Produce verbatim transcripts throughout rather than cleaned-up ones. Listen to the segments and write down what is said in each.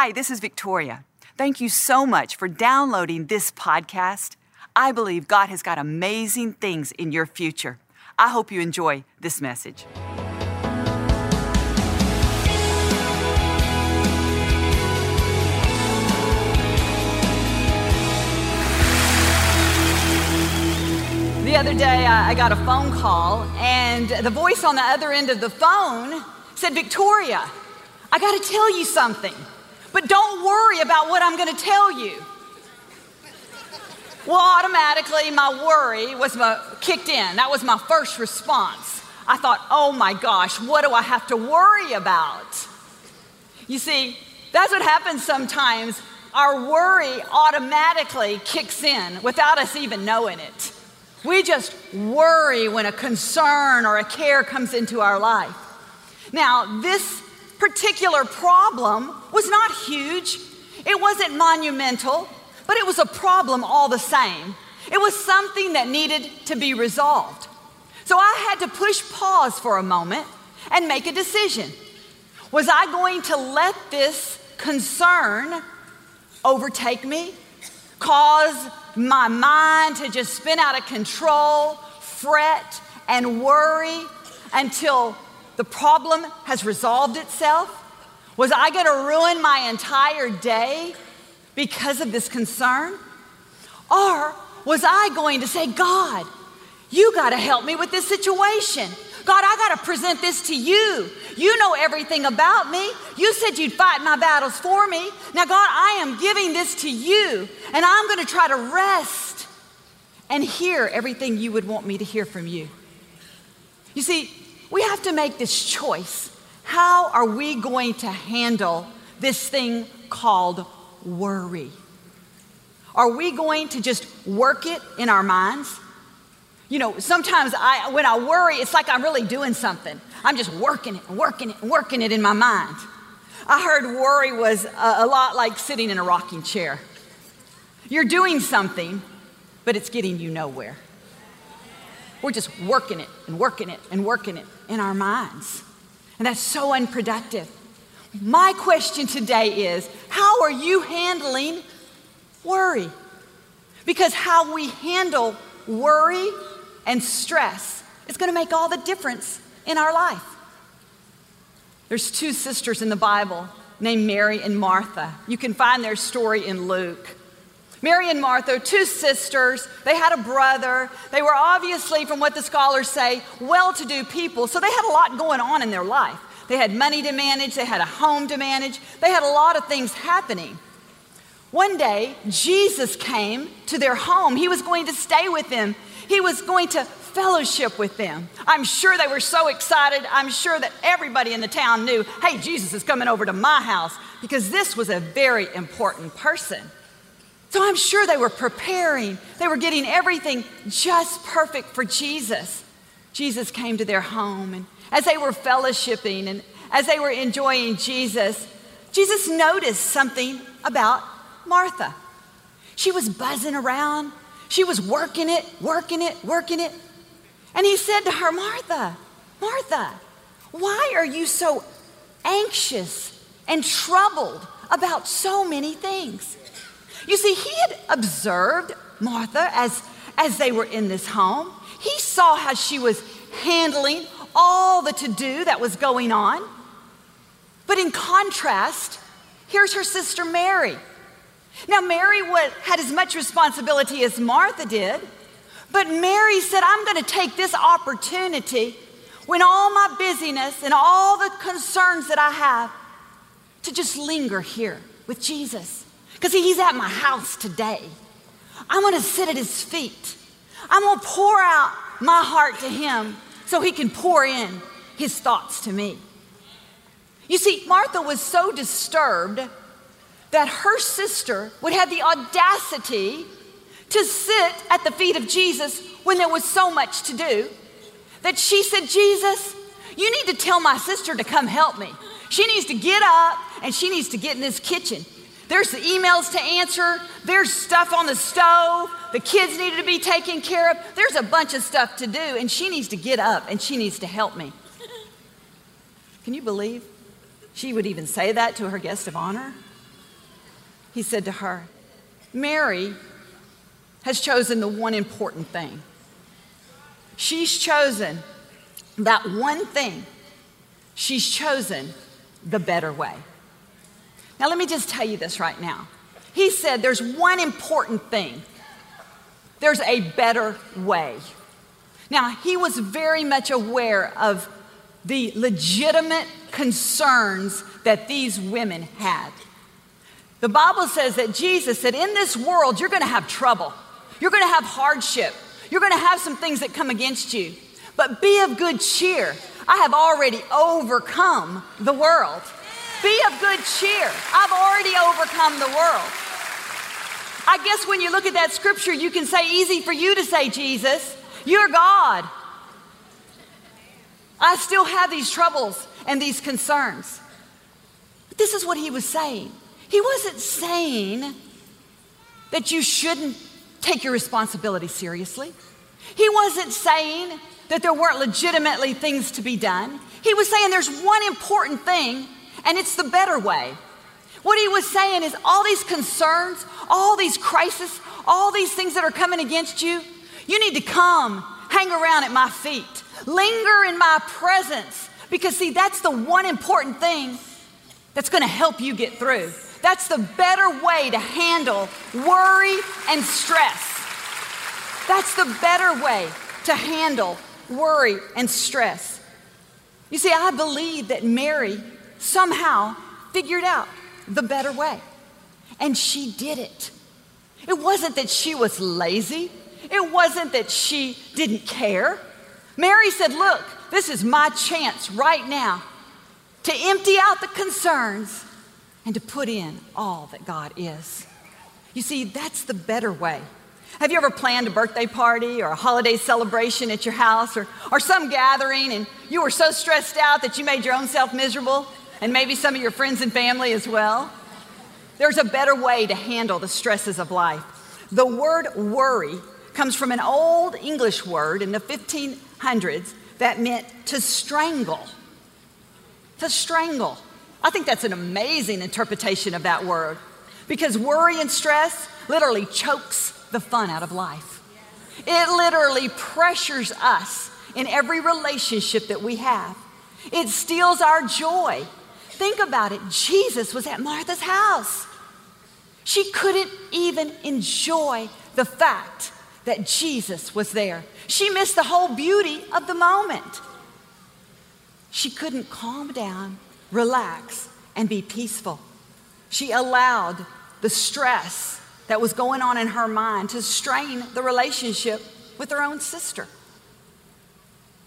Hi, this is Victoria. Thank you so much for downloading this podcast. I believe God has got amazing things in your future. I hope you enjoy this message. The other day, I got a phone call, and the voice on the other end of the phone said, Victoria, I got to tell you something, but don't worry about what I'm going to tell you. Well, automatically, my worry was my, kicked in. That was my first response. I thought, oh my gosh, what do I have to worry about? You see, that's what happens sometimes. Our worry automatically kicks in without us even knowing it. We just worry when a concern or a care comes into our life. Now, this particular problem was not huge. It wasn't monumental, but it was a problem all the same. It was something that needed to be resolved. So I had to push pause for a moment and make a decision. Was I going to let this concern overtake me, cause my mind to just spin out of control, fret, and worry until the problem has resolved itself? Was I going to ruin my entire day because of this concern? Or was I going to say, God, you got to help me with this situation. God, I got to present this to you. You know everything about me. You said you'd fight my battles for me. Now, God, I am giving this to you, and I'm going to try to rest and hear everything you would want me to hear from you. You see, we have to make this choice. How are we going to handle this thing called worry? Are we going to just work it in our minds? You know, sometimes I, when I worry, it's like I'm really doing something. I'm just working it and working it and working it in my mind. I heard worry was a, a lot like sitting in a rocking chair. You're doing something, but it's getting you nowhere. We're just working it and working it and working it in our minds. And that's so unproductive. My question today is, how are you handling worry? Because how we handle worry and stress is going to make all the difference in our life. There's two sisters in the Bible named Mary and Martha. You can find their story in Luke. Mary and Martha, two sisters, they had a brother. They were obviously, from what the scholars say, well-to-do people, so they had a lot going on in their life. They had money to manage, they had a home to manage, they had a lot of things happening. One day, Jesus came to their home. He was going to stay with them. He was going to fellowship with them. I'm sure they were so excited. I'm sure that everybody in the town knew, hey, Jesus is coming over to my house, because this was a very important person. So I'm sure they were preparing. They were getting everything just perfect for Jesus. Jesus came to their home, and as they were fellowshipping and as they were enjoying Jesus, Jesus noticed something about Martha. She was buzzing around. She was working it, working it, working it. And he said to her, Martha, Martha, why are you so anxious and troubled about so many things? You see, he had observed Martha as, as they were in this home. He saw how she was handling all the to-do that was going on. But in contrast, here's her sister Mary. Now, Mary was, had as much responsibility as Martha did, but Mary said, I'm going to take this opportunity when all my busyness and all the concerns that I have to just linger here with Jesus. Because he's at my house today. I'm going to sit at his feet. I'm going to pour out my heart to him so he can pour in his thoughts to me. You see, Martha was so disturbed that her sister would have the audacity to sit at the feet of Jesus when there was so much to do that she said, Jesus, you need to tell my sister to come help me. She needs to get up and she needs to get in this kitchen. There's the emails to answer. There's stuff on the stove. The kids needed to be taken care of. There's a bunch of stuff to do, and she needs to get up, and she needs to help me. Can you believe she would even say that to her guest of honor? he said to her, Mary has chosen the one important thing. She's chosen that one thing. She's chosen the better way. Now, let me just tell you this right now. He said there's one important thing. There's a better way. Now, he was very much aware of the legitimate concerns that these women had. The Bible says that Jesus said, in this world, you're going to have trouble. You're going to have hardship. You're going to have some things that come against you. But be of good cheer. I have already overcome the world. Be of good cheer. I've already overcome the world. I guess when you look at that scripture, you can say, easy for you to say, Jesus, you're God. I still have these troubles and these concerns. But this is what he was saying. He wasn't saying that you shouldn't take your responsibility seriously. He wasn't saying that there weren't legitimately things to be done. He was saying there's one important thing, and it's the better way. What he was saying is all these concerns, all these crises, all these things that are coming against you, you need to come, hang around at my feet, linger in my presence, because see, that's the one important thing that's going to help you get through. That's the better way to handle worry and stress. That's the better way to handle worry and stress. You see, I believe that Mary somehow figured out the better way, and she did it. It wasn't that she was lazy. It wasn't that she didn't care. Mary said, look, this is my chance right now to empty out the concerns and to put in all that God is. You see, that's the better way. Have you ever planned a birthday party or a holiday celebration at your house or, or some gathering and you were so stressed out that you made your own self miserable and maybe some of your friends and family as well? There's a better way to handle the stresses of life. The word worry comes from an old English word in the fifteen hundreds that meant to strangle, to strangle. I think that's an amazing interpretation of that word because worry and stress literally chokes the fun out of life. It literally pressures us in every relationship that we have. It steals our joy. Think about it. Jesus was at Martha's house. She couldn't even enjoy the fact that Jesus was there. She missed the whole beauty of the moment. She couldn't calm down, relax, and be peaceful. She allowed the stress that was going on in her mind to strain the relationship with her own sister.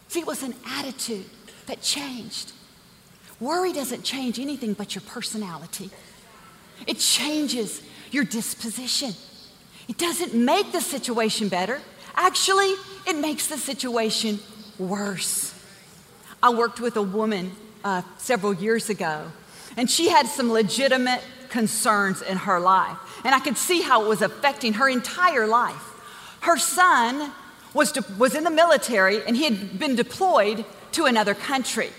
See, it was an attitude that changed. Worry doesn't change anything but your personality. It changes your disposition. It doesn't make the situation better. Actually, it makes the situation worse. I worked with a woman Uh, several years ago, and she had some legitimate concerns in her life, and I could see how it was affecting her entire life. Her son was, de- was in the military, and he had been deployed to another country.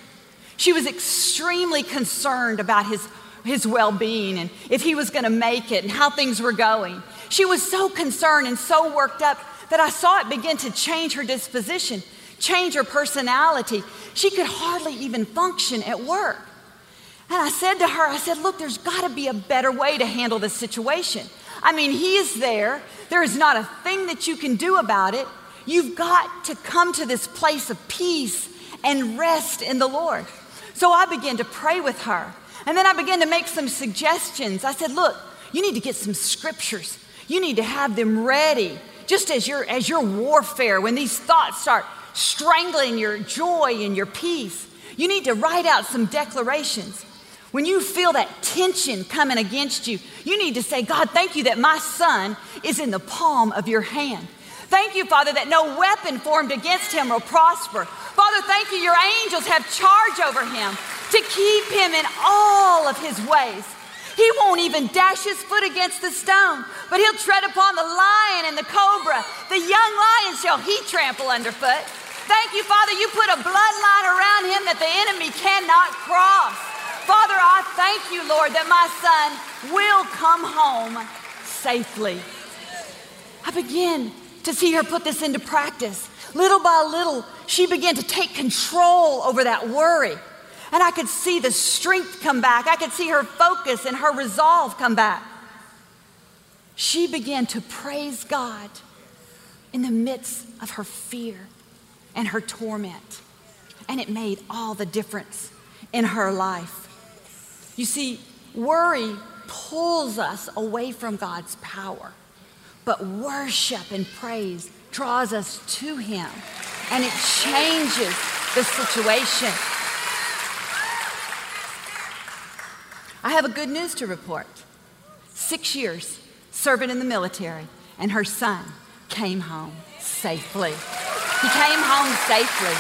She was extremely concerned about his, his well-being and if he was going to make it and how things were going. She was so concerned and so worked up that I saw it begin to change her disposition, change her personality. She could hardly even function at work. And I said to her, I said, look, there's got to be a better way to handle this situation. I mean, he is there. There is not a thing that you can do about it. You've got to come to this place of peace and rest in the Lord. So I began to pray with her. And then I began to make some suggestions. I said, look, you need to get some scriptures. You need to have them ready. Just as your, as your warfare, when these thoughts start strangling your joy and your peace, you need to write out some declarations. When you feel that tension coming against you, you need to say, God, thank you that my son is in the palm of your hand. Thank you, Father, that no weapon formed against him will prosper. Father, thank you, your angels have charge over him to keep him in all of his ways. He won't even dash his foot against the stone, but he'll tread upon the lion and the cobra. The young lion shall he trample underfoot. Thank you, Father, you put a bloodline around him that the enemy cannot cross. Father, I thank you, Lord, that my son will come home safely. I begin to see her put this into practice. Little by little, she began to take control over that worry. And I could see the strength come back. I could see her focus and her resolve come back. She began to praise God in the midst of her fear and her torment. And it made all the difference in her life. You see, worry pulls us away from God's power, but worship and praise draws us to Him, and it changes the situation. I have a good news to report. Six years serving in the military, and her son came home safely. He came home safely.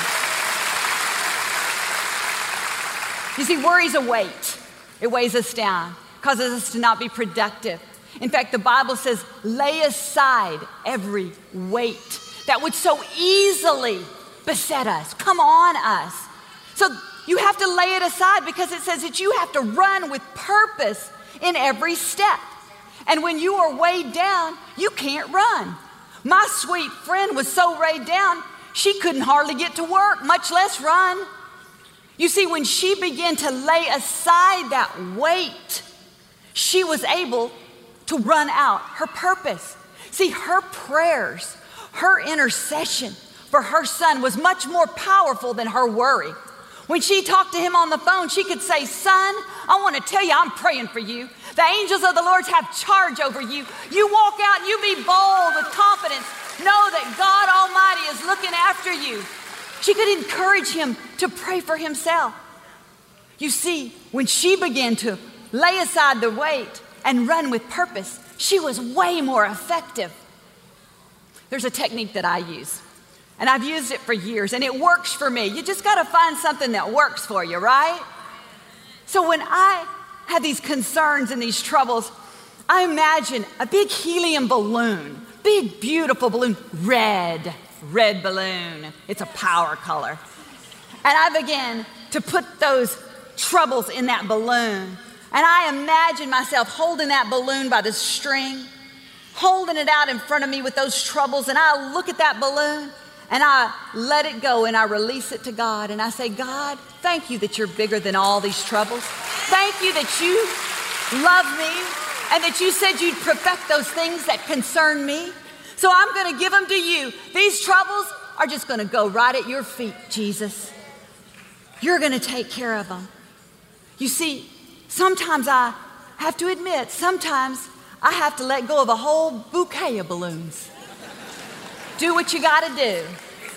You see, worry's a weight. It weighs us down, causes us to not be productive. In fact, the Bible says, lay aside every weight that would so easily beset us, come on us. So you have to lay it aside because it says that you have to run with purpose in every step. And when you are weighed down, you can't run. My sweet friend was so weighed down, she couldn't hardly get to work, much less run. You see, when she began to lay aside that weight, she was able to run out her purpose. See, her prayers, her intercession for her son was much more powerful than her worry. When she talked to him on the phone, she could say, "Son, I want to tell you I'm praying for you. The angels of the Lord have charge over you. You walk out and you be bold with confidence. Know that God Almighty is looking after you." She could encourage him to pray for himself. You see, when she began to lay aside the weight and run with purpose, she was way more effective. There's a technique that I use, and I've used it for years, and it works for me. You just gotta find something that works for you, right? So when I had these concerns and these troubles, I imagine a big helium balloon, big, beautiful balloon, red, red balloon. It's a power color. And I began to put those troubles in that balloon. And I imagine myself holding that balloon by the string, holding it out in front of me with those troubles. And I look at that balloon and I let it go and I release it to God. And I say, "God, thank you that you're bigger than all these troubles. Thank you that you love me and that you said you'd perfect those things that concern me. So I'm gonna give them to you. These troubles are just gonna go right at your feet, Jesus. You're gonna take care of them." You see, sometimes I have to admit, sometimes I have to let go of a whole bouquet of balloons. Do what you gotta do.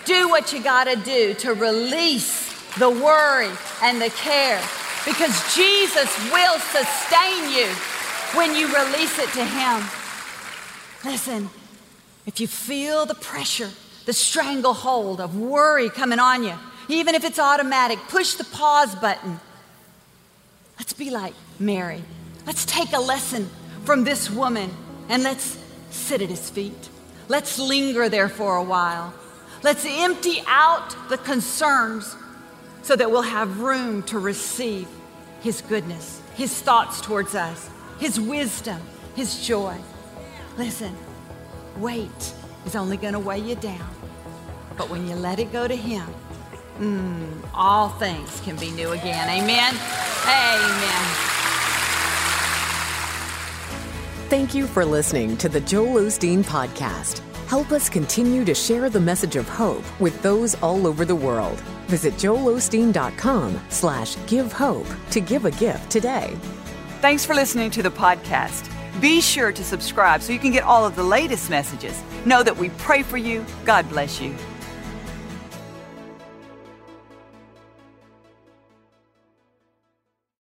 Do what you gotta do to release the worry and the care, because Jesus will sustain you when you release it to Him. Listen, if you feel the pressure, the stranglehold of worry coming on you, even if it's automatic, push the pause button. Let's be like Mary. Let's take a lesson from this woman and let's sit at His feet. Let's linger there for a while. Let's empty out the concerns so that we'll have room to receive His goodness, His thoughts towards us, His wisdom, His joy. Listen, weight is only gonna weigh you down, but when you let it go to Him, Mm, all things can be new again. Amen. Amen. Thank you for listening to the Joel Osteen Podcast. Help us continue to share the message of hope with those all over the world. Visit joelosteen.com slash give hope to give a gift today. Thanks for listening to the podcast. Be sure to subscribe so you can get all of the latest messages. Know that we pray for you. God bless you.